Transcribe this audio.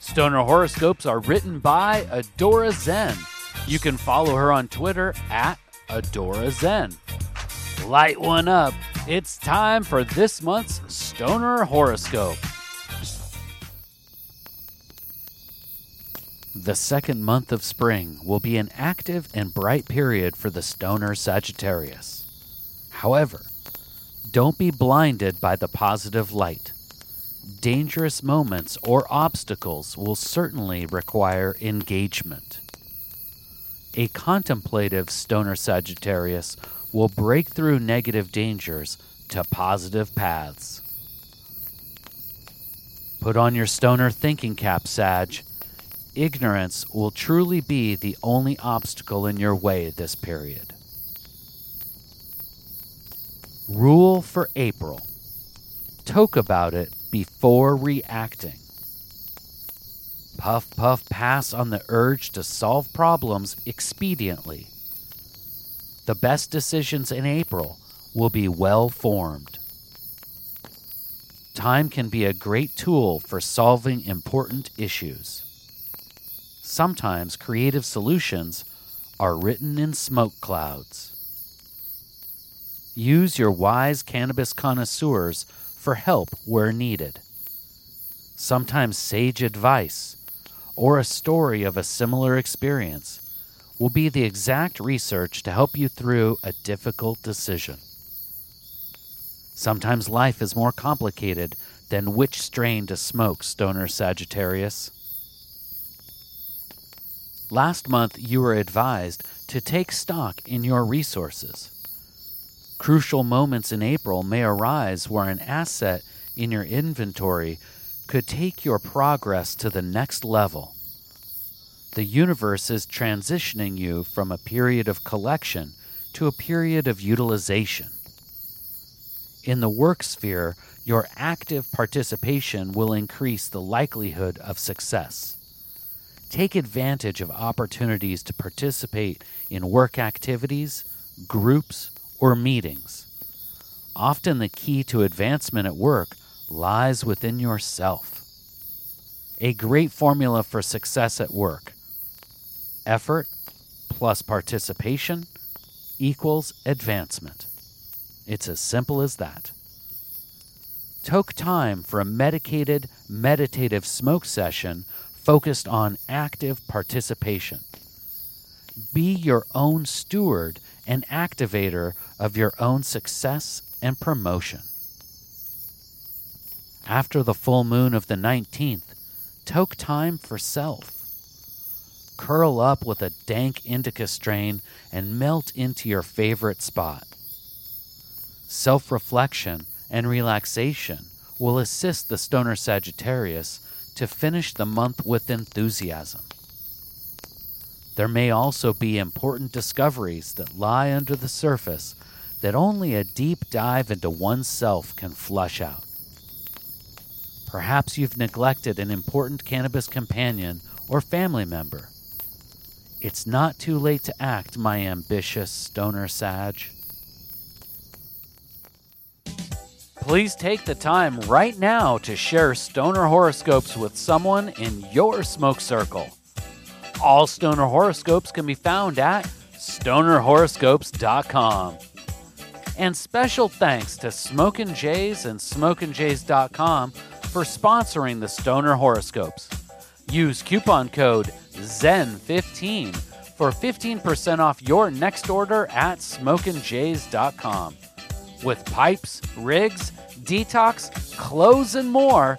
Stoner Horoscopes are written by Adora Zen. You can follow her on Twitter at Adora Zen. Light one up. It's time for this month's Stoner Horoscope. The second month of spring will be an active and bright period for the Stoner Sagittarius. However, don't be blinded by the positive light. Dangerous moments or obstacles will certainly require engagement. A contemplative Stoner Sagittarius will break through negative dangers to positive paths. Put on your Stoner thinking cap, Sag. Ignorance will truly be the only obstacle in your way this period. Rule for April. Talk about it before reacting. Puff, puff, pass on the urge to solve problems expediently. The best decisions in April will be well-formed. Time can be a great tool for solving important issues. Sometimes creative solutions are written in smoke clouds. Use your wise cannabis connoisseurs for help where needed. Sometimes sage advice or a story of a similar experience will be the exact research to help you through a difficult decision. Sometimes life is more complicated than which strain to smoke, Stoner Sagittarius. Last month, you were advised to take stock in your resources. Crucial moments in April may arise where an asset in your inventory could take your progress to the next level. The universe is transitioning you from a period of collection to a period of utilization. In the work sphere, your active participation will increase the likelihood of success. Take advantage of opportunities to participate in work activities, groups, or meetings. Often the key to advancement at work lies within yourself. A great formula for success at work: effort plus participation equals advancement. It's as simple as that. Take time for a meditative smoke session focused on active participation. Be your own steward and activator of your own success and promotion. After the full moon of the 19th, take time for self. Curl up with a dank indica strain and melt into your favorite spot. Self-reflection and relaxation will assist the Stoner Sagittarius to finish the month with enthusiasm. There may also be important discoveries that lie under the surface that only a deep dive into oneself can flush out. Perhaps you've neglected an important cannabis companion or family member. It's not too late to act, my ambitious Stoner Sag. Please take the time right now to share Stoner Horoscopes with someone in your smoke circle. All Stoner Horoscopes can be found at stonerhoroscopes.com. And special thanks to Smokin' Jays and SmokinJays.com for sponsoring the Stoner Horoscopes. Use coupon code ZEN15 for 15% off your next order at SmokinJays.com. With pipes, rigs, detox, clothes, and more,